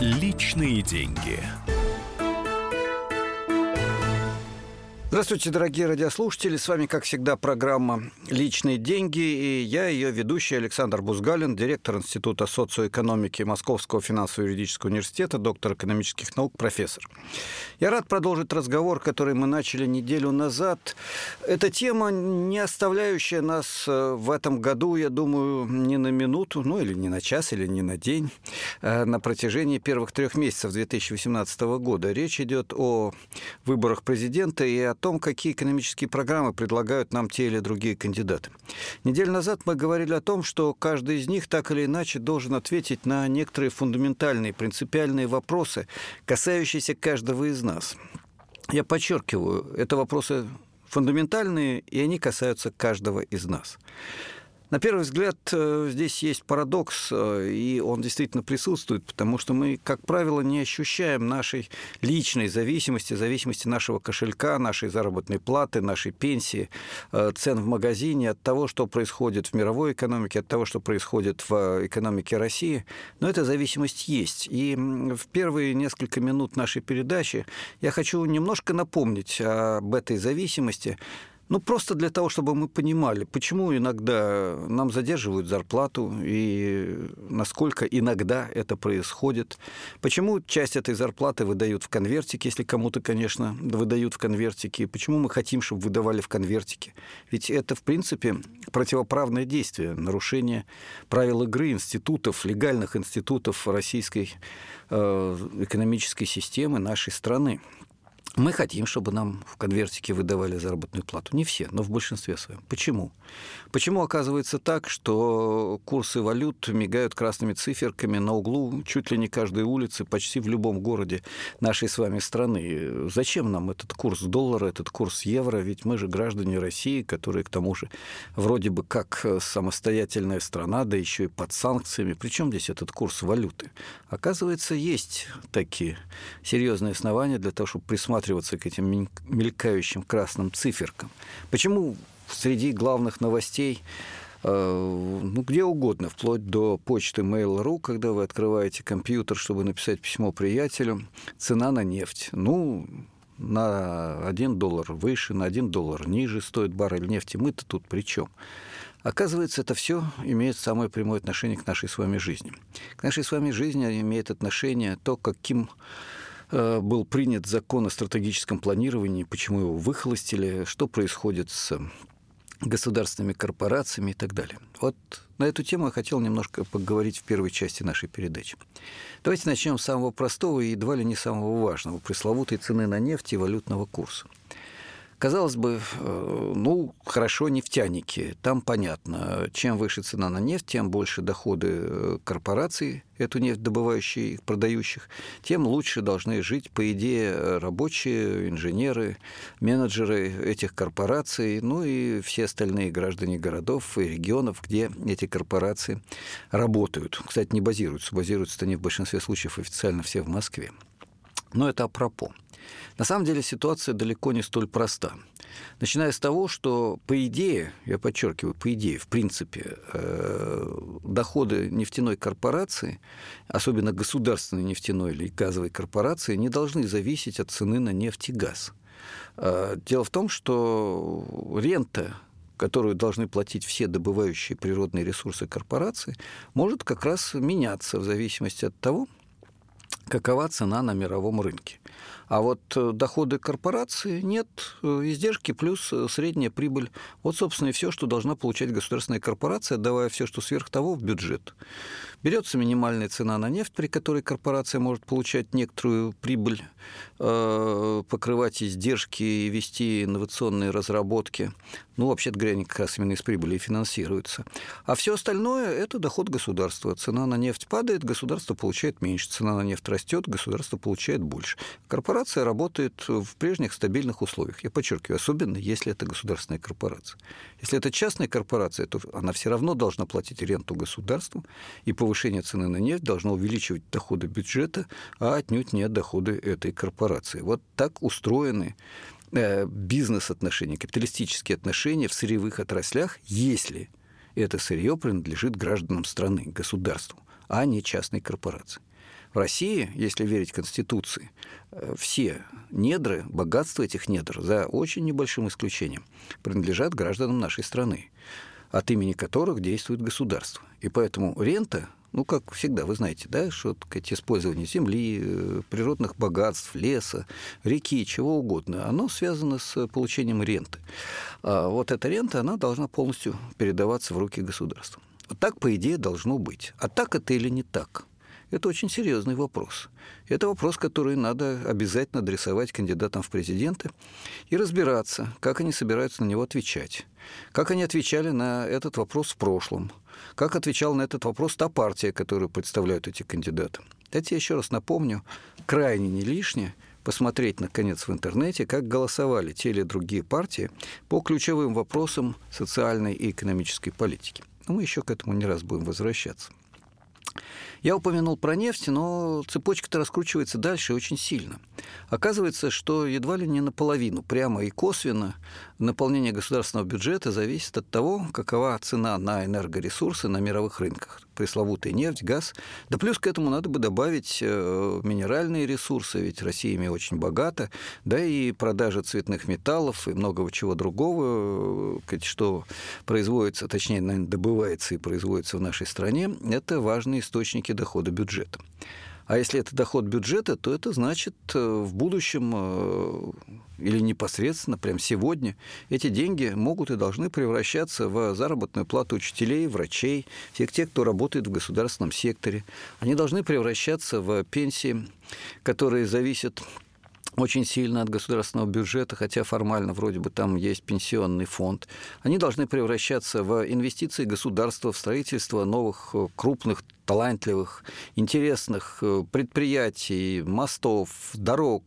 Личные деньги. Здравствуйте, дорогие радиослушатели. С вами, как всегда, программа «Личные деньги». И я, ее ведущий, Александр Бузгалин, директор Института социоэкономики Московского финансово-юридического университета, доктор экономических наук, профессор. Я рад продолжить разговор, который мы начали неделю назад. Эта тема, не оставляющая нас в этом году, я думаю, ни на минуту, ну или ни на час, или ни на день, на протяжении первых 3 месяцев 2018 года. Речь идет о выборах президента и о том, какие экономические программы предлагают нам те или другие кандидаты. Неделю назад мы говорили о том, что каждый из них так или иначе должен ответить на некоторые фундаментальные, принципиальные вопросы, касающиеся каждого из нас. Я подчеркиваю, это вопросы фундаментальные, и они касаются каждого из нас. На первый взгляд, здесь есть парадокс, и он действительно присутствует, потому что мы, как правило, не ощущаем нашей личной зависимости, зависимости нашего кошелька, нашей заработной платы, нашей пенсии, цен в магазине от того, что происходит в мировой экономике, от того, что происходит в экономике России. Но эта зависимость есть. И в первые несколько минут нашей передачи я хочу немножко напомнить об этой зависимости. Ну, просто для того, чтобы мы понимали, почему иногда нам задерживают зарплату и насколько иногда это происходит, почему часть этой зарплаты выдают в конвертике, если кому-то, конечно, выдают в конвертике, почему мы хотим, чтобы выдавали в конвертике. Ведь это, в принципе, противоправное действие, нарушение правил игры институтов, легальных институтов российской экономической системы нашей страны. Мы хотим, чтобы нам в конвертике выдавали заработную плату. Не все, но в большинстве своем. Почему? Почему оказывается так, что курсы валют мигают красными циферками на углу чуть ли не каждой улицы, почти в любом городе нашей с вами страны? Зачем нам этот курс доллара, этот курс евро? Ведь мы же граждане России, которые, к тому же, вроде бы как самостоятельная страна, да еще и под санкциями. Причем здесь этот курс валюты? Оказывается, есть такие серьезные основания для того, чтобы присматривать к этим мелькающим красным циферкам. Почему среди главных новостей, где угодно, вплоть до почты Mail.ru, когда вы открываете компьютер, чтобы написать письмо приятелю, цена на нефть? На $1 выше, на $1 ниже стоит баррель нефти. Мы-то тут при чем? Оказывается, это все имеет самое прямое отношение к нашей с вами жизни. К нашей с вами жизни имеет отношение то, каким был принят закон о стратегическом планировании, почему его выхолостили, что происходит с государственными корпорациями и так далее. Вот на эту тему я хотел немножко поговорить в первой части нашей передачи. Давайте начнем с самого простого и едва ли не самого важного – пресловутой цены на нефть и валютного курса. Казалось бы, хорошо, нефтяники, там понятно. Чем выше цена на нефть, тем больше доходы корпораций, эту нефть добывающих, продающих, тем лучше должны жить, по идее, рабочие, инженеры, менеджеры этих корпораций, ну и все остальные граждане городов и регионов, где эти корпорации работают. Кстати, не базируются, базируются они в большинстве случаев официально все в Москве. Но это апропо. На самом деле ситуация далеко не столь проста. Начиная с того, что, по идее, я подчеркиваю, по идее, в принципе, доходы нефтяной корпорации, особенно государственной нефтяной или газовой корпорации, не должны зависеть от цены на нефть и газ. Дело в том, что рента, которую должны платить все добывающие природные ресурсы корпорации, может как раз меняться в зависимости от того, какова цена на мировом рынке. А вот доходы корпорации нет, издержки плюс средняя прибыль. Вот, собственно, и все, что должна получать государственная корпорация, отдавая все, что сверх того, в бюджет. Берется минимальная цена на нефть, при которой корпорация может получать некоторую прибыль, покрывать издержки и вести инновационные разработки. Вообще-то говоря, они как раз именно из прибыли и финансируются. А все остальное – это доход государства. Цена на нефть падает, государство получает меньше. Цена на нефть растет, государство получает больше. Корпорация работает в прежних стабильных условиях. Я подчеркиваю, особенно если это государственная корпорация. Если это частная корпорация, то она все равно должна платить ренту государству, и повышение цены на нефть должно увеличивать доходы бюджета, а отнюдь не доходы этой корпорации. Вот так устроены бизнес-отношения, капиталистические отношения в сырьевых отраслях, если это сырье принадлежит гражданам страны, государству, а не частной корпорации. В России, если верить Конституции, все недры, богатство этих недр, за очень небольшим исключением, принадлежат гражданам нашей страны, от имени которых действует государство. И поэтому рента, ну, как всегда, вы знаете, да, что использование земли, природных богатств, леса, реки, чего угодно, оно связано с получением ренты. А вот эта рента, она должна полностью передаваться в руки государства. Вот так, по идее, должно быть. А так это или не так? Это очень серьезный вопрос. Это вопрос, который надо обязательно адресовать кандидатам в президенты и разбираться, как они собираются на него отвечать, как они отвечали на этот вопрос в прошлом, как отвечала на этот вопрос та партия, которую представляют эти кандидаты. Давайте я еще раз напомню, крайне не лишнее посмотреть, наконец, в интернете, как голосовали те или другие партии по ключевым вопросам социальной и экономической политики. Но мы еще к этому не раз будем возвращаться. Я упомянул про нефть, но цепочка-то раскручивается дальше очень сильно. Оказывается, что едва ли не наполовину, прямо и косвенно, наполнение государственного бюджета зависит от того, какова цена на энергоресурсы на мировых рынках. Пресловутая нефть, газ. Да плюс к этому надо бы добавить минеральные ресурсы, ведь Россия ими очень богата, да и продажа цветных металлов и многого чего другого, что производится, точнее, добывается и производится в нашей стране, это важные источники дохода бюджета. А если это доход бюджета, то это значит в будущем или непосредственно, прямо сегодня, эти деньги могут и должны превращаться в заработную плату учителей, врачей, всех тех, кто работает в государственном секторе. Они должны превращаться в пенсии, которые зависят очень сильно от государственного бюджета, хотя формально вроде бы там есть пенсионный фонд. Они должны превращаться в инвестиции государства, в строительство новых крупных, талантливых, интересных предприятий, мостов, дорог,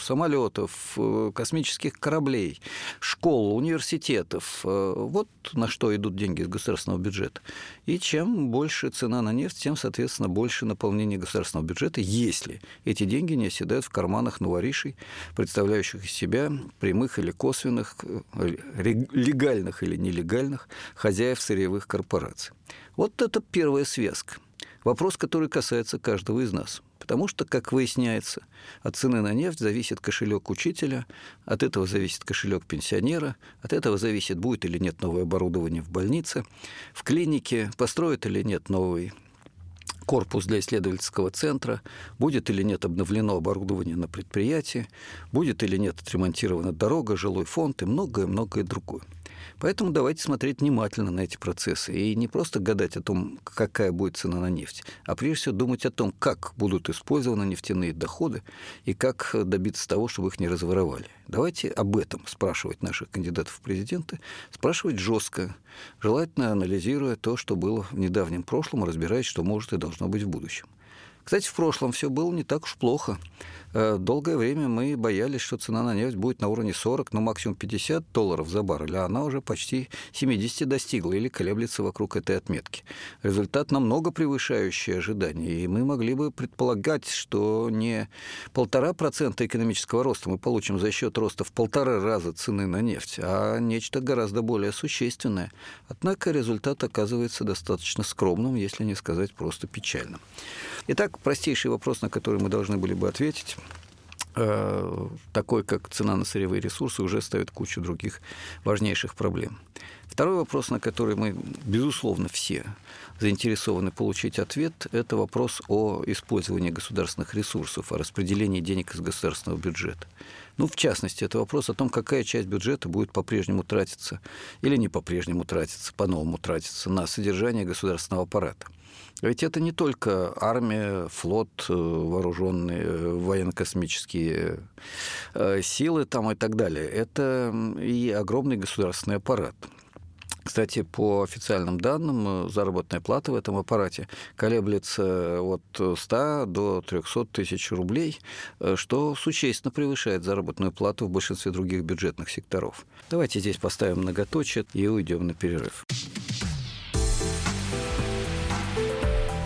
самолетов, космических кораблей, школ, университетов. Вот на что идут деньги из государственного бюджета. И чем больше цена на нефть, тем, соответственно, больше наполнение государственного бюджета, если эти деньги не оседают в карманах новоришей, представляющих из себя прямых или косвенных, легальных или нелегальных хозяев сырьевых корпораций. Вот это первая связка. Вопрос, который касается каждого из нас. Потому что, как выясняется, от цены на нефть зависит кошелек учителя, от этого зависит кошелек пенсионера, от этого зависит, будет или нет новое оборудование в больнице, в клинике, построят или нет новый корпус для исследовательского центра, будет или нет обновлено оборудование на предприятии, будет или нет отремонтирована дорога, жилой фонд и многое-многое другое. Поэтому давайте смотреть внимательно на эти процессы и не просто гадать о том, какая будет цена на нефть, а прежде всего думать о том, как будут использованы нефтяные доходы и как добиться того, чтобы их не разворовали. Давайте об этом спрашивать наших кандидатов в президенты, спрашивать жестко, желательно анализируя то, что было в недавнем прошлом, разбираясь, что может и должно быть в будущем. Кстати, в прошлом все было не так уж плохо. Долгое время мы боялись, что цена на нефть будет на уровне 40, ну, максимум $50 за баррель, а она уже почти 70 достигла или колеблется вокруг этой отметки. Результат намного превышающий ожидания, и мы могли бы предполагать, что не 1,5% экономического роста мы получим за счет роста в 1,5 раза цены на нефть, а нечто гораздо более существенное. Однако результат оказывается достаточно скромным, если не сказать просто печальным. Итак, простейший вопрос, на который мы должны были бы ответить, такой, как цена на сырьевые ресурсы, уже ставит кучу других важнейших проблем. Второй вопрос, на который мы, безусловно, все заинтересованы получить ответ, это вопрос о использовании государственных ресурсов, о распределении денег из государственного бюджета. Ну, в частности, это вопрос о том, какая часть бюджета будет по-прежнему тратиться или не по-прежнему тратиться, по-новому тратиться на содержание государственного аппарата. Ведь это не только армия, флот, вооруженные военно-космические силы там и так далее. Это и огромный государственный аппарат. Кстати, по официальным данным, заработная плата в этом аппарате колеблется от 100 до 300 тысяч рублей, что существенно превышает заработную плату в большинстве других бюджетных секторов. Давайте здесь поставим многоточие и уйдем на перерыв.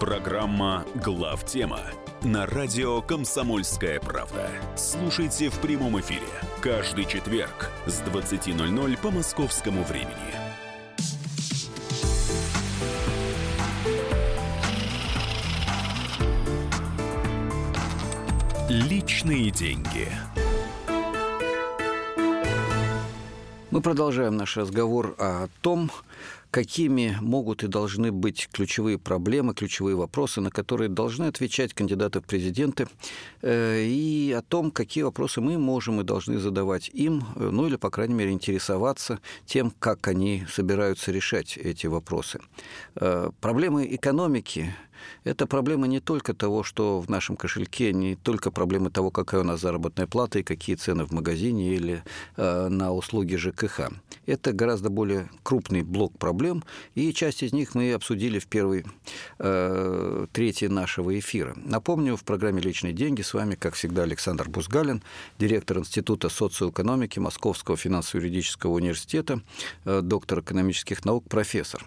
Программа «Главтема» на радио «Комсомольская правда». Слушайте в прямом эфире каждый четверг с 20:00 по московскому времени. Личные деньги. Мы продолжаем наш разговор о том, какими могут и должны быть ключевые проблемы, ключевые вопросы, на которые должны отвечать кандидаты в президенты, и о том, какие вопросы мы можем и должны задавать им, ну или, по крайней мере, интересоваться тем, как они собираются решать эти вопросы. Проблемы экономики – это проблема не только того, что в нашем кошельке, не только проблема того, какая у нас заработная плата и какие цены в магазине или на услуги ЖКХ. Это гораздо более крупный блок проблем. И часть из них мы обсудили в первой трети нашего эфира. Напомню, в программе «Личные деньги» с вами, как всегда, Александр Бузгалин, директор Института социоэкономики Московского финансово-юридического университета, доктор экономических наук, профессор.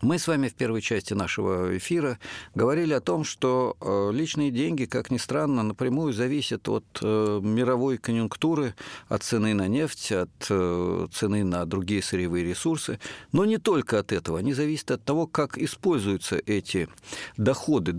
Мы с вами в первой части нашего эфира говорили о том, что личные деньги, как ни странно, напрямую зависят от мировой конъюнктуры, от цены на нефть, от цены на другие сырьевые ресурсы. Но не только от этого. Они зависят от того, как используются эти доходы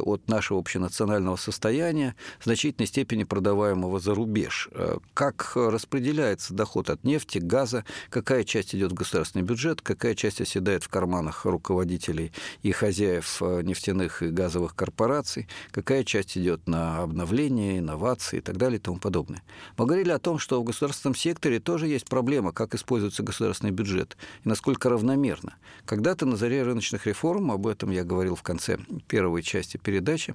от нашего общенационального состояния, в значительной степени продаваемого за рубеж. Как распределяется доход от нефти, газа, какая часть идет в государственный бюджет, какая часть оседает в карманах руководителей и хозяев нефтяных и газовых корпораций, какая часть идет на обновление, инновации и так далее и тому подобное. Мы говорили о том, что в государственном секторе тоже есть проблема, как используется государственный бюджет и насколько равномерно. Когда-то на заре рыночных реформ, об этом я говорил в конце первой части передачи,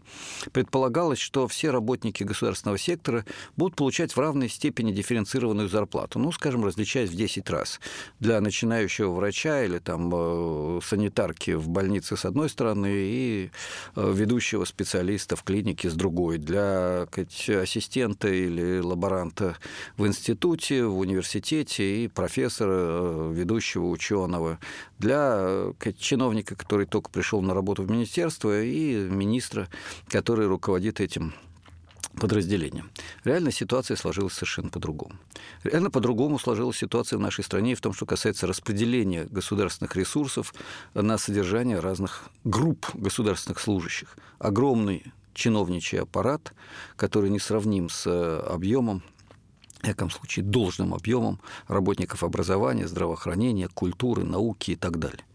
предполагалось, что все работники государственного сектора будут получать в равной степени дифференцированную зарплату, ну, скажем, различаясь в 10 раз. Для начинающего врача или там санитарки в больнице с одной стороны и ведущего специалиста в клинике с другой. Для ассистента или лаборанта в институте, в университете и профессора, ведущего ученого. Для чиновника, который только пришел на работу в министерство, и министра, который руководит этим подразделением. Реально ситуация сложилась совершенно по-другому. Реально по-другому сложилась ситуация в нашей стране в том, что касается распределения государственных ресурсов на содержание разных групп государственных служащих. Огромный чиновничий аппарат, который несравним с объемом, в таком случае должным объемом работников образования, здравоохранения, культуры, науки и так далее.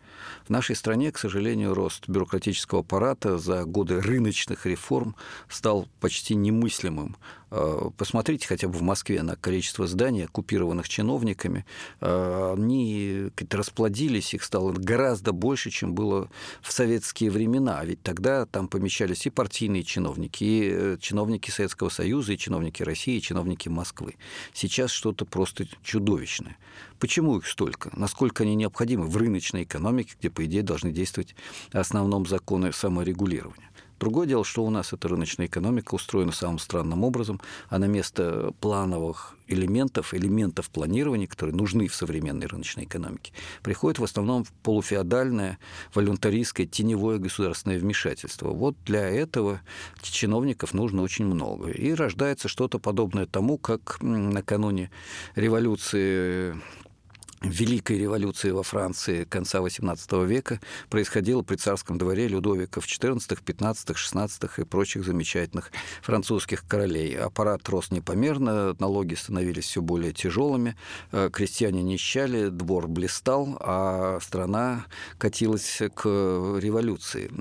В нашей стране, к сожалению, рост бюрократического аппарата за годы рыночных реформ стал почти немыслимым. Посмотрите хотя бы в Москве на количество зданий, оккупированных чиновниками. Они расплодились, их стало гораздо больше, чем было в советские времена. Ведь тогда там помещались и партийные чиновники, и чиновники Советского Союза, и чиновники России, и чиновники Москвы. Сейчас что-то просто чудовищное. Почему их столько? Насколько они необходимы в рыночной экономике, где, по идее, должны действовать в основном законы саморегулирования? Другое дело, что у нас эта рыночная экономика устроена самым странным образом, а на место плановых элементов планирования, которые нужны в современной рыночной экономике, приходит в основном полуфеодальное, волюнтаристское, теневое государственное вмешательство. Вот для этого чиновников нужно очень много. И рождается что-то подобное тому, как накануне Великой революции во Франции конца XVIII века происходило при царском дворе Людовиков XIV, XV, XVI и прочих замечательных французских королей. Аппарат рос непомерно, налоги становились все более тяжелыми, крестьяне нищали, двор блистал, а страна катилась к революции.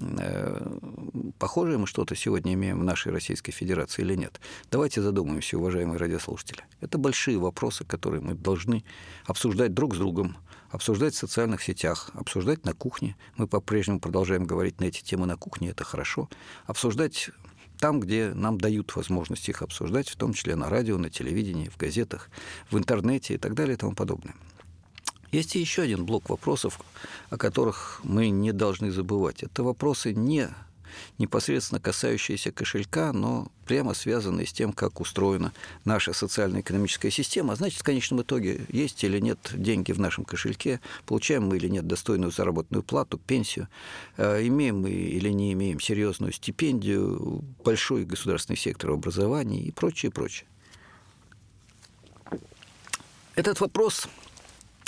Похожее мы что-то сегодня имеем в нашей Российской Федерации или нет? Давайте задумаемся, уважаемые радиослушатели. Это большие вопросы, которые мы должны обсуждать друг с другом, обсуждать в социальных сетях, обсуждать на кухне. Мы по-прежнему продолжаем говорить на эти темы на кухне, это хорошо. Обсуждать там, где нам дают возможность их обсуждать, в том числе на радио, на телевидении, в газетах, в интернете и так далее и тому подобное. Есть и еще один блок вопросов, о которых мы не должны забывать. Это вопросы не непосредственно касающиеся кошелька, но прямо связанные с тем, как устроена наша социально-экономическая система. А значит, в конечном итоге, есть или нет деньги в нашем кошельке, получаем мы или нет достойную заработную плату, пенсию, имеем мы или не имеем серьезную стипендию, большой государственный сектор образования и прочее, прочее. Этот вопрос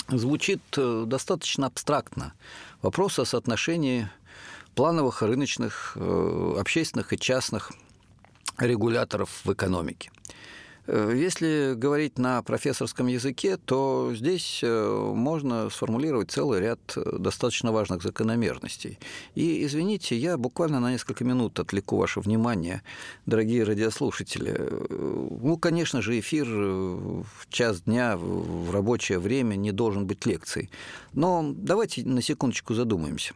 звучит достаточно абстрактно. Вопрос о соотношении плановых, рыночных, общественных и частных регуляторов в экономике. Если говорить на профессорском языке, то здесь можно сформулировать целый ряд достаточно важных закономерностей. И, извините, я буквально на несколько минут отвлеку ваше внимание, дорогие радиослушатели. Ну, конечно же, эфир в час дня, в рабочее время не должен быть лекцией. Но давайте на секундочку задумаемся.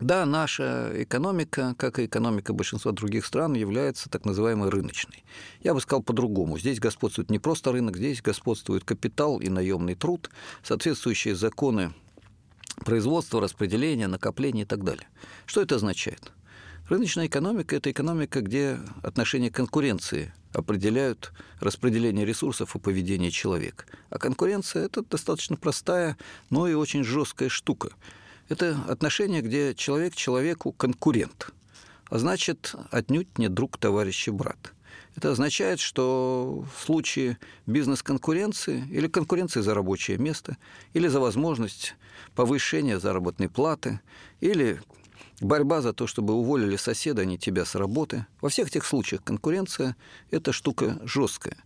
Да, наша экономика, как и экономика большинства других стран, является так называемой рыночной. Я бы сказал по-другому. Здесь господствует не просто рынок, здесь господствует капитал и наемный труд, соответствующие законы производства, распределения, накопления и так далее. Что это означает? Рыночная экономика – это экономика, где отношения конкуренции определяют распределение ресурсов и поведение человека. А конкуренция – это достаточно простая, но и очень жесткая штука. Это отношение, где человек человеку конкурент, а значит, отнюдь не друг, товарищ и брат. Это означает, что в случае бизнес-конкуренции или конкуренции за рабочее место, или за возможность повышения заработной платы, или борьба за то, чтобы уволили соседа, а не тебя с работы, во всех этих случаях конкуренция – это штука жесткая.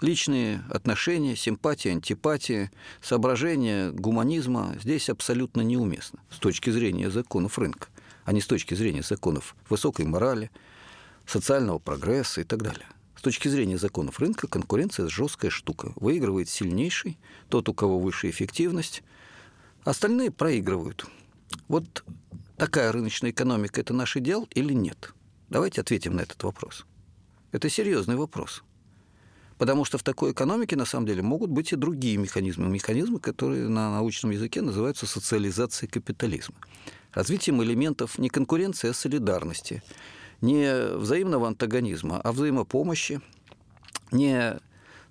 Личные отношения, симпатии, антипатии, соображения гуманизма здесь абсолютно неуместны с точки зрения законов рынка, а не с точки зрения законов высокой морали, социального прогресса и так далее. С точки зрения законов рынка конкуренция – жесткая штука. Выигрывает сильнейший, тот, у кого выше эффективность, остальные проигрывают. Вот такая рыночная экономика – это наше дело или нет? Давайте ответим на этот вопрос. Это серьезный вопрос. Потому что в такой экономике, на самом деле, могут быть и другие механизмы. Механизмы, которые на научном языке называются социализацией капитализма. Развитием элементов не конкуренции, а солидарности. Не взаимного антагонизма, а взаимопомощи. Не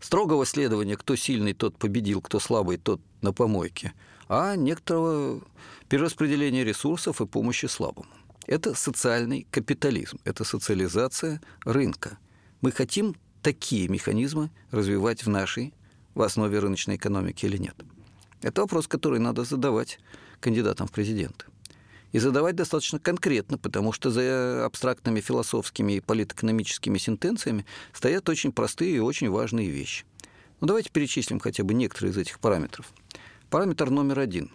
строгого следования, кто сильный, тот победил, кто слабый, тот на помойке. А некоторого перераспределения ресурсов и помощи слабому. Это социальный капитализм. Это социализация рынка. Мы хотим такие механизмы развивать в нашей, в основе рыночной экономики или нет? Это вопрос, который надо задавать кандидатам в президенты. И задавать достаточно конкретно, потому что за абстрактными философскими и политэкономическими сентенциями стоят очень простые и очень важные вещи. Но давайте перечислим хотя бы некоторые из этих параметров. Параметр номер 1.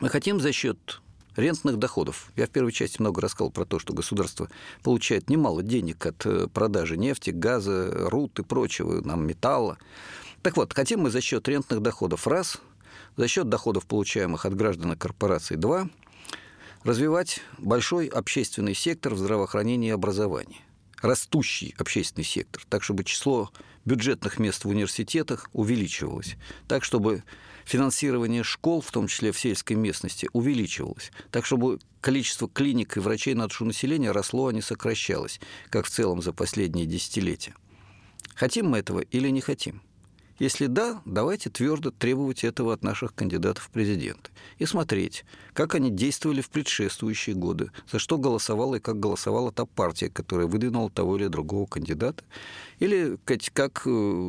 Мы хотим за счет рентных доходов. Я в первой части много рассказал про то, что государство получает немало денег от продажи нефти, газа, руд и прочего, нам металла. Так вот, хотим мы за счет рентных доходов – раз, за счет доходов, получаемых от граждан и корпораций – два, развивать большой общественный сектор в здравоохранении и образовании. Растущий общественный сектор, так, чтобы число бюджетных мест в университетах увеличивалось, так, чтобы финансирование школ, в том числе в сельской местности, увеличивалось, так, чтобы количество клиник и врачей на душу населения росло, а не сокращалось, как в целом за последние десятилетия. Хотим мы этого или не хотим? Если да, давайте твердо требовать этого от наших кандидатов в президенты и смотреть, как они действовали в предшествующие годы, за что голосовала и как голосовала та партия, которая выдвинула того или другого кандидата, или как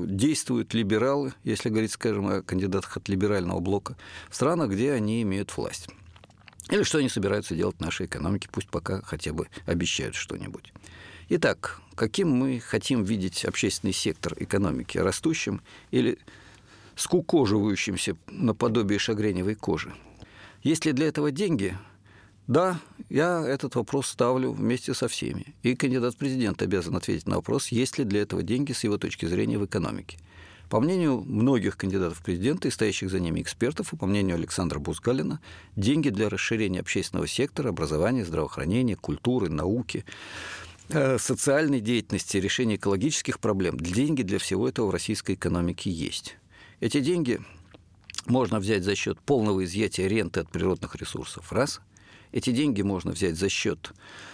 действуют либералы, если говорить, скажем, о кандидатах от либерального блока, в странах, где они имеют власть. Или что они собираются делать в нашей экономике, пусть пока хотя бы обещают что-нибудь. Итак, каким мы хотим видеть общественный сектор экономики? Растущим или скукоживающимся наподобие шагреневой кожи? Есть ли для этого деньги? Да, я этот вопрос ставлю вместе со всеми. И кандидат в президенты обязан ответить на вопрос, есть ли для этого деньги с его точки зрения в экономике. По мнению многих кандидатов в президенты и стоящих за ними экспертов, и по мнению Александра Бузгалина, деньги для расширения общественного сектора, образования, здравоохранения, культуры, науки, социальной деятельности, решения экологических проблем, деньги для всего этого в российской экономике есть. Эти деньги можно взять за счет полного изъятия ренты от природных ресурсов, раз. Эти деньги можно взять за счет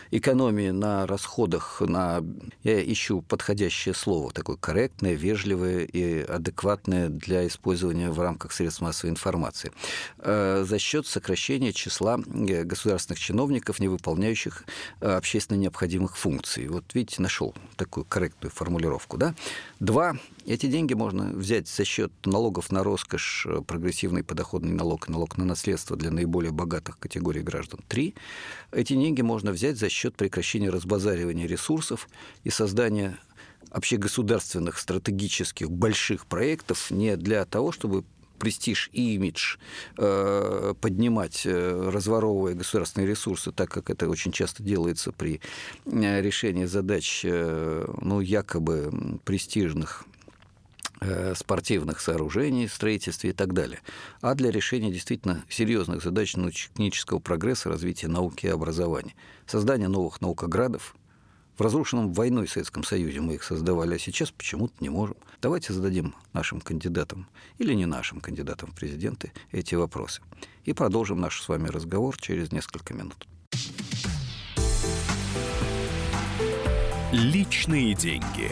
экономии на расходах, на... Я ищу подходящее слово, такое корректное, вежливое и адекватное для использования в рамках средств массовой информации. За счет сокращения числа государственных чиновников, не выполняющих общественно необходимых функций. Вот видите, нашел такую корректную формулировку, да? Два. Эти деньги можно взять за счет налогов на роскошь, прогрессивный подоходный налог, налог на наследство для наиболее богатых категорий граждан. Три. Эти деньги можно взять за счет прекращения разбазаривания ресурсов и создания общегосударственных стратегических больших проектов не для того, чтобы престиж и имидж поднимать, разворовывая государственные ресурсы, так как это очень часто делается при решении задач, ну, якобы престижных спортивных сооружений, строительстве и так далее, а для решения действительно серьезных задач научно-технического прогресса, развития науки и образования, создания новых наукоградов. В разрушенном войной Советском Союзе мы их создавали, а сейчас почему-то не можем. Давайте зададим нашим кандидатам или не нашим кандидатам в президенты эти вопросы. И продолжим наш с вами разговор через несколько минут. Личные деньги.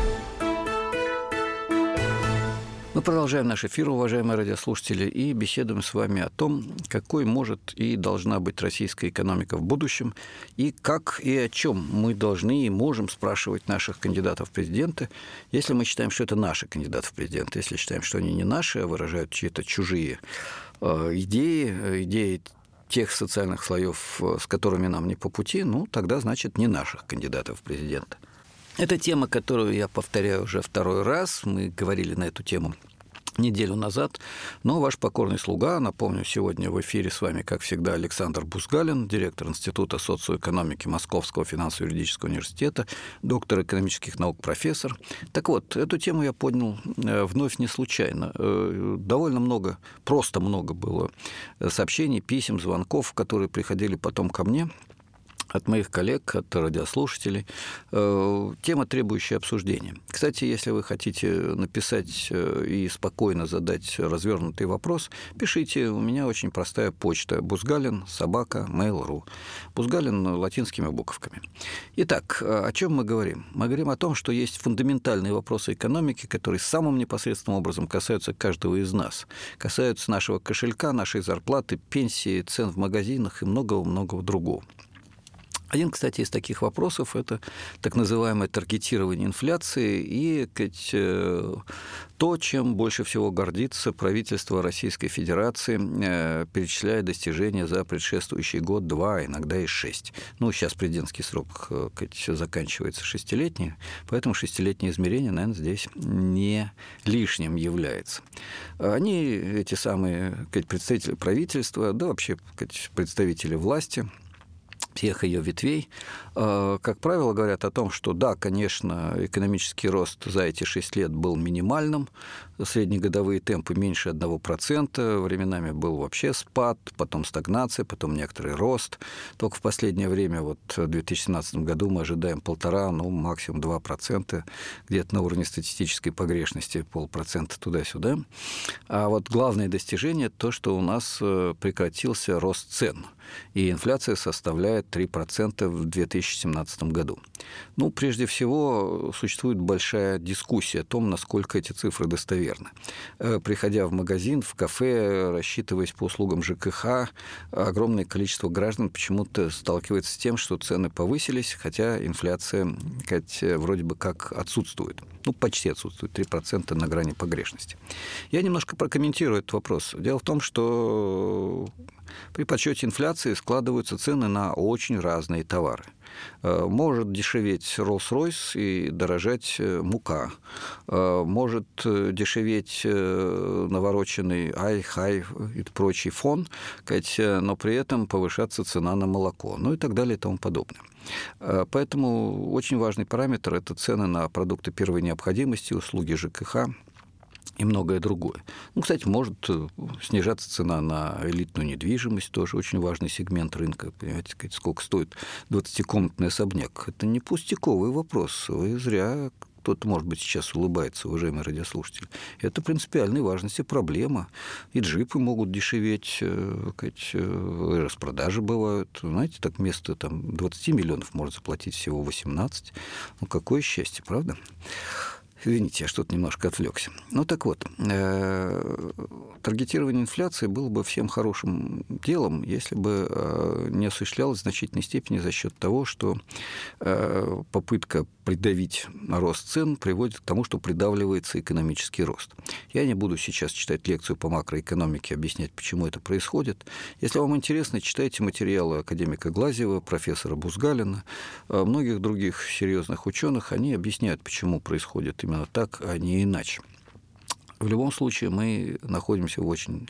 Мы продолжаем наш эфир, уважаемые радиослушатели, и беседуем с вами о том, какой может и должна быть российская экономика в будущем, и как и о чем мы должны и можем спрашивать наших кандидатов в президенты, если мы считаем, что это наши кандидаты в президенты, если считаем, что они не наши, а выражают чьи-то чужие идеи тех социальных слоев, с которыми нам не по пути, ну, тогда, значит, не наших кандидатов в президенты. Это тема, которую я повторяю уже второй раз. Мы говорили на эту тему неделю назад. Но ваш покорный слуга, напомню, сегодня в эфире с вами, как всегда, Александр Бузгалин, директор Института социоэкономики Московского финансово-юридического университета, доктор экономических наук, профессор. Так вот, эту тему я поднял вновь не случайно. Довольно много, просто много было сообщений, писем, звонков, которые приходили потом ко мне, от моих коллег, от радиослушателей. Тема, требующая обсуждения. Кстати, если вы хотите написать и спокойно задать развернутый вопрос, пишите. У меня очень простая почта. Buzgalin@mail.ru. Бузгалин латинскими буковками. Итак, о чем мы говорим? Мы говорим о том, что есть фундаментальные вопросы экономики, которые самым непосредственным образом касаются каждого из нас. Касаются нашего кошелька, нашей зарплаты, пенсии, цен в магазинах и многого-многого другого. Один, кстати, из таких вопросов – это так называемое таргетирование инфляции и то, чем больше всего гордится правительство Российской Федерации, перечисляя достижения за предшествующий год, два, иногда и шесть. Ну, сейчас президентский срок заканчивается шестилетний, поэтому шестилетнее измерение, наверное, здесь не лишним является. Они, эти самые представители правительства, да вообще представители власти – всех ее ветвей, как правило, говорят о том, что да, конечно, экономический рост за эти 6 лет был минимальным, среднегодовые темпы меньше 1%, временами был вообще спад, потом стагнация, потом некоторый рост. Только в последнее время, вот в 2017 году, мы ожидаем 1,5%, ну, максимум 2%, где-то на уровне статистической погрешности 0,5% туда-сюда. А вот главное достижение – то, что у нас прекратился рост цен, и инфляция составляет 3% в 2017 году. Ну, прежде всего, существует большая дискуссия о том, насколько эти цифры достоверны. Приходя в магазин, в кафе, рассчитываясь по услугам ЖКХ, огромное количество граждан почему-то сталкивается с тем, что цены повысились, хотя инфляция, вроде бы как отсутствует. Ну, почти отсутствует, 3% на грани погрешности. Я немножко прокомментирую этот вопрос. Дело в том, что при подсчете инфляции складываются цены на очень разные товары. Может дешеветь Rolls-Royce и дорожать мука. Может дешеветь навороченный ай-хай и прочий фон, но при этом повышаться цена на молоко, ну и так далее и тому подобное. Поэтому очень важный параметр – это цены на продукты первой необходимости, услуги ЖКХ и многое другое. Ну, кстати, может снижаться цена на элитную недвижимость, тоже очень важный сегмент рынка. Понимаете, сколько стоит 20-комнатный особняк? Это не пустяковый вопрос. Вы зря... Кто-то, может быть, сейчас улыбается, уважаемые радиослушатели. Это принципиальной важности проблема. И джипы могут дешеветь, распродажи бывают. Знаете, так вместо 20 миллионов можно заплатить всего 18. Ну, какое счастье, правда? Извините, я что-то немножко отвлекся. Ну, так вот, таргетирование инфляции было бы всем хорошим делом, если бы не осуществлялось в значительной степени за счет того, что попытка придавить рост цен приводит к тому, что придавливается экономический рост. Я не буду сейчас читать лекцию по макроэкономике, объяснять, почему это происходит. Если вам интересно, читайте материалы академика Глазьева, профессора Бузгалина, многих других серьезных ученых. Они объясняют, почему происходит именно так, а не иначе. В любом случае, мы находимся в очень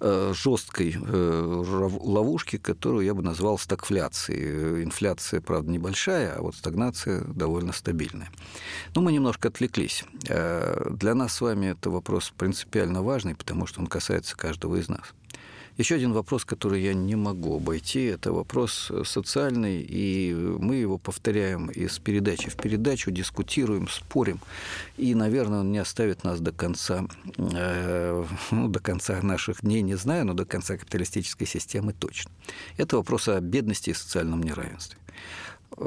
жесткой ловушке, которую я бы назвал стагфляцией. Инфляция, правда, небольшая, а вот стагнация довольно стабильная. Но мы немножко отвлеклись. Для нас с вами это вопрос принципиально важный, потому что он касается каждого из нас. Еще один вопрос, который я не могу обойти, это вопрос социальный, и мы его повторяем из передачи в передачу, дискутируем, спорим, и, наверное, он не оставит нас до конца наших дней, не знаю, но до конца капиталистической системы точно. Это вопрос о бедности и социальном неравенстве.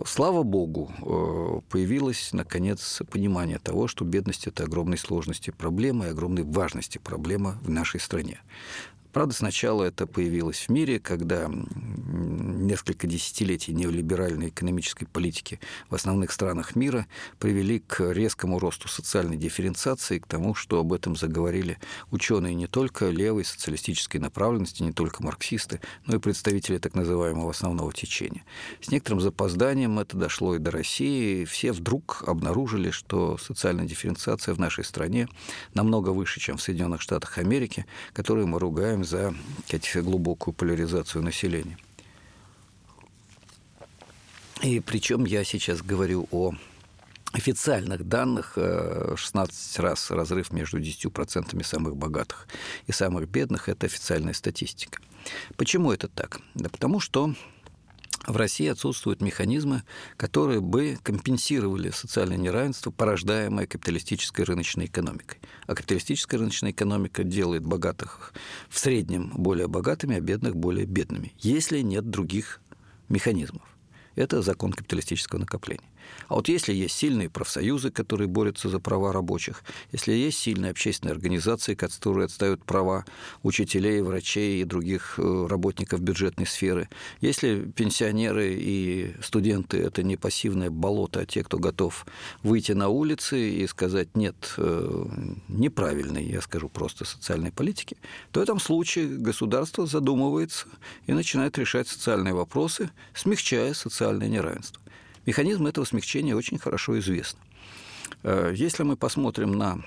Слава богу, появилось, наконец, понимание того, что бедность – это огромной сложности проблема и огромной важности проблема в нашей стране. Правда, сначала это появилось в мире, когда несколько десятилетий неолиберальной экономической политики в основных странах мира привели к резкому росту социальной дифференциации, к тому, что об этом заговорили ученые не только левой социалистической направленности, не только марксисты, но и представители так называемого основного течения. С некоторым запозданием это дошло и до России, и все вдруг обнаружили, что социальная дифференциация в нашей стране намного выше, чем в Соединенных Штатах Америки, которые мы ругаем за глубокую поляризацию населения. И причем я сейчас говорю о официальных данных: 16 раз разрыв между 10% самых богатых и самых бедных – это официальная статистика. Почему это так? Да потому что в России отсутствуют механизмы, которые бы компенсировали социальное неравенство, порождаемое капиталистической рыночной экономикой. А капиталистическая рыночная экономика делает богатых в среднем более богатыми, а бедных более бедными, если нет других механизмов. Это закон капиталистического накопления. А вот если есть сильные профсоюзы, которые борются за права рабочих, если есть сильные общественные организации, которые отстаивают права учителей, врачей и других работников бюджетной сферы, если пенсионеры и студенты – это не пассивное болото, а те, кто готов выйти на улицы и сказать «нет, неправильной, я скажу просто, социальной политики», то в этом случае государство задумывается и начинает решать социальные вопросы, смягчая социальное неравенство. Механизм этого смягчения очень хорошо известен. Если мы посмотрим на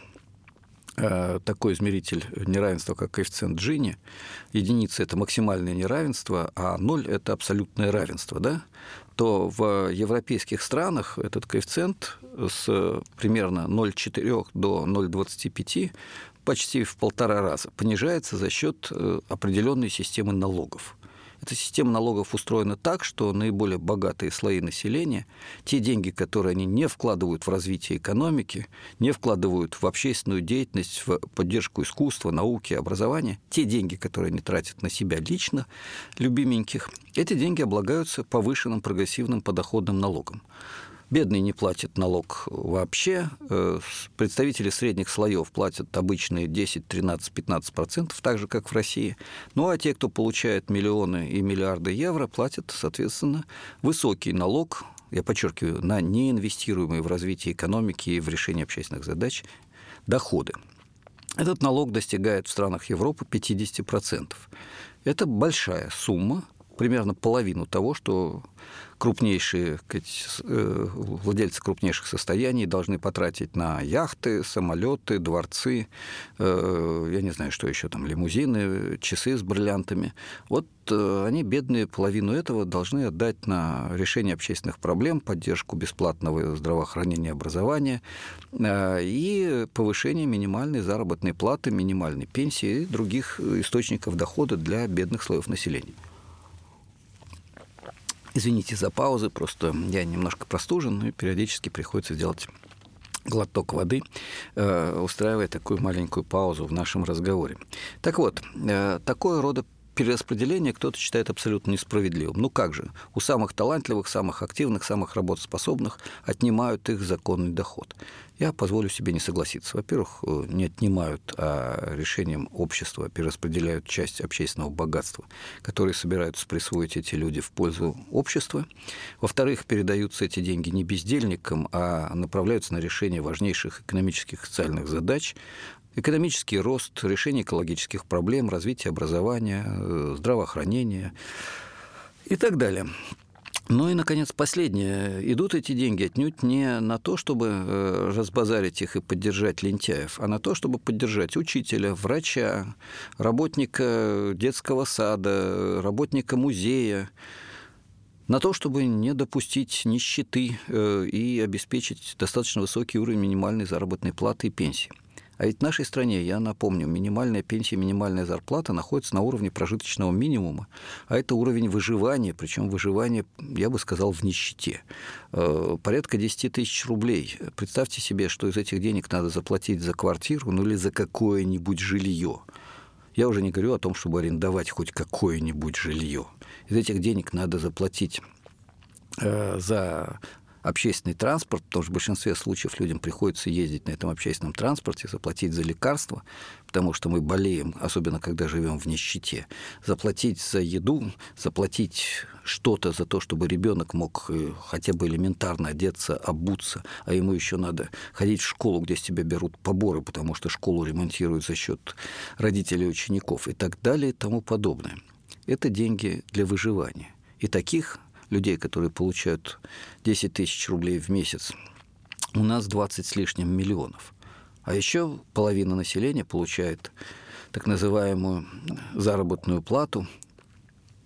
такой измеритель неравенства, как коэффициент Джини, единица – это максимальное неравенство, а 0 – это абсолютное равенство, да? То в европейских странах этот коэффициент с примерно 0,4 до 0,25 почти в 1,5 раза понижается за счет определенной системы налогов. Эта система налогов устроена так, что наиболее богатые слои населения, те деньги, которые они не вкладывают в развитие экономики, не вкладывают в общественную деятельность, в поддержку искусства, науки, образования, те деньги, которые они тратят на себя лично, любименьких, эти деньги облагаются повышенным прогрессивным подоходным налогом. Бедный не платит налог вообще. Представители средних слоев платят обычные 10, 13, 15%, так же, как в России. Ну, а те, кто получает миллионы и миллиарды евро, платят, соответственно, высокий налог, я подчеркиваю, на неинвестируемые в развитие экономики и в решение общественных задач доходы. Этот налог достигает в странах Европы 50%. Это большая сумма, примерно половину того, что крупнейшие, владельцы крупнейших состояний должны потратить на яхты, самолеты, дворцы, я не знаю, что еще там, лимузины, часы с бриллиантами. Вот они, бедные, половину этого должны отдать на решение общественных проблем, поддержку бесплатного здравоохранения, образования и повышение минимальной заработной платы, минимальной пенсии и других источников дохода для бедных слоев населения. Извините за паузы, просто я немножко простужен, и периодически приходится делать глоток воды, устраивая такую маленькую паузу в нашем разговоре. Так вот, такое рода перераспределение кто-то считает абсолютно несправедливым. Ну как же? У самых талантливых, самых активных, самых работоспособных отнимают их законный доход. Я позволю себе не согласиться. Во-первых, не отнимают, а решением общества перераспределяют часть общественного богатства, которое собираются присвоить эти люди в пользу общества. Во-вторых, передаются эти деньги не бездельникам, а направляются на решение важнейших экономических и социальных задач. Экономический рост, решение экологических проблем, развитие образования, здравоохранения и так далее. Ну и, наконец, последнее. Идут эти деньги отнюдь не на то, чтобы разбазарить их и поддержать лентяев, а на то, чтобы поддержать учителя, врача, работника детского сада, работника музея, на то, чтобы не допустить нищеты и обеспечить достаточно высокий уровень минимальной заработной платы и пенсии. А ведь в нашей стране, я напомню, минимальная пенсия, минимальная зарплата находятся на уровне прожиточного минимума, а это уровень выживания, причем выживание, я бы сказал, в нищете. Порядка 10 тысяч рублей. Представьте себе, что из этих денег надо заплатить за квартиру, ну или за какое-нибудь жилье. Я уже не говорю о том, чтобы арендовать хоть какое-нибудь жилье. Из этих денег надо заплатить за общественный транспорт, потому что в большинстве случаев людям приходится ездить на этом общественном транспорте, заплатить за лекарства, потому что мы болеем, особенно когда живем в нищете, заплатить за еду, заплатить что-то за то, чтобы ребенок мог хотя бы элементарно одеться, обуться, а ему еще надо ходить в школу, где с тебя берут поборы, потому что школу ремонтируют за счет родителей учеников и так далее и тому подобное. Это деньги для выживания. И таких людей, которые получают 10 тысяч рублей в месяц, у нас 20 с лишним миллионов. А еще половина населения получает так называемую заработную плату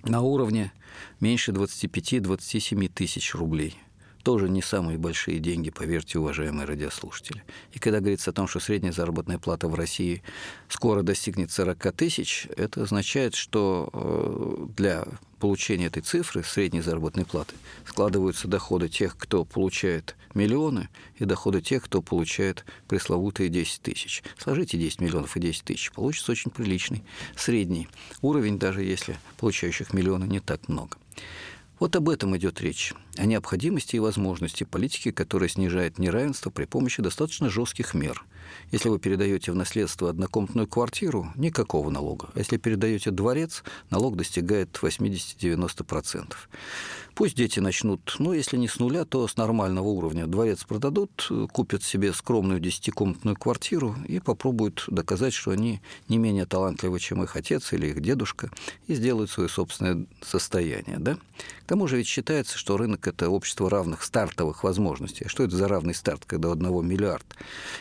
на уровне меньше 25-27 тысяч рублей. Тоже не самые большие деньги, поверьте, уважаемые радиослушатели. И когда говорится о том, что средняя заработная плата в России скоро достигнет 40 тысяч, это означает, что для получения этой цифры, средней заработной платы, складываются доходы тех, кто получает миллионы, и доходы тех, кто получает пресловутые 10 тысяч. Сложите 10 миллионов и 10 тысяч, получится очень приличный средний уровень, даже если получающих миллионы не так много. Вот об этом идет речь, о необходимости и возможности политики, которая снижает неравенство при помощи достаточно жестких мер. Если вы передаете в наследство однокомнатную квартиру, никакого налога. А если передаете дворец, налог достигает 80-90%. Пусть дети начнут, ну, если не с нуля, то с нормального уровня. Дворец продадут, купят себе скромную 10-комнатную квартиру и попробуют доказать, что они не менее талантливы, чем их отец или их дедушка, и сделают свое собственное состояние, да? К тому же ведь считается, что рынок – это общество равных стартовых возможностей. А что это за равный старт, когда 1 миллиард?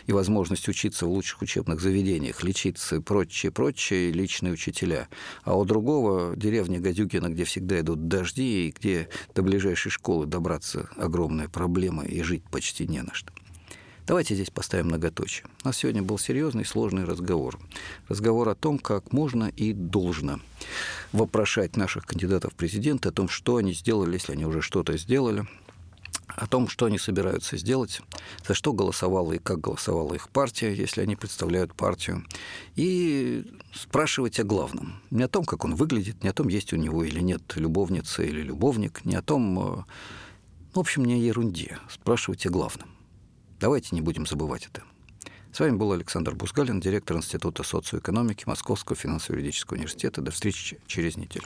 И возможность учиться в лучших учебных заведениях, лечиться и прочее, личные учителя. А у другого деревня Гадюкина, где всегда идут дожди, и где до ближайшей школы добраться огромная проблема, и жить почти не на что. Давайте здесь поставим многоточие. У нас сегодня был серьезный, сложный разговор. Разговор о том, как можно и должно вопрошать наших кандидатов в президенты о том, что они сделали, если они уже что-то сделали, о том, что они собираются сделать, за что голосовала и как голосовала их партия, если они представляют партию, и спрашивать о главном. Не о том, как он выглядит, не о том, есть у него или нет любовница или любовник, не о том, В общем, не о ерунде. Спрашивайте о главном. Давайте не будем забывать это. С вами был Александр Бузгалин, директор Института социоэкономики Московского финансово-юридического университета. До встречи через неделю.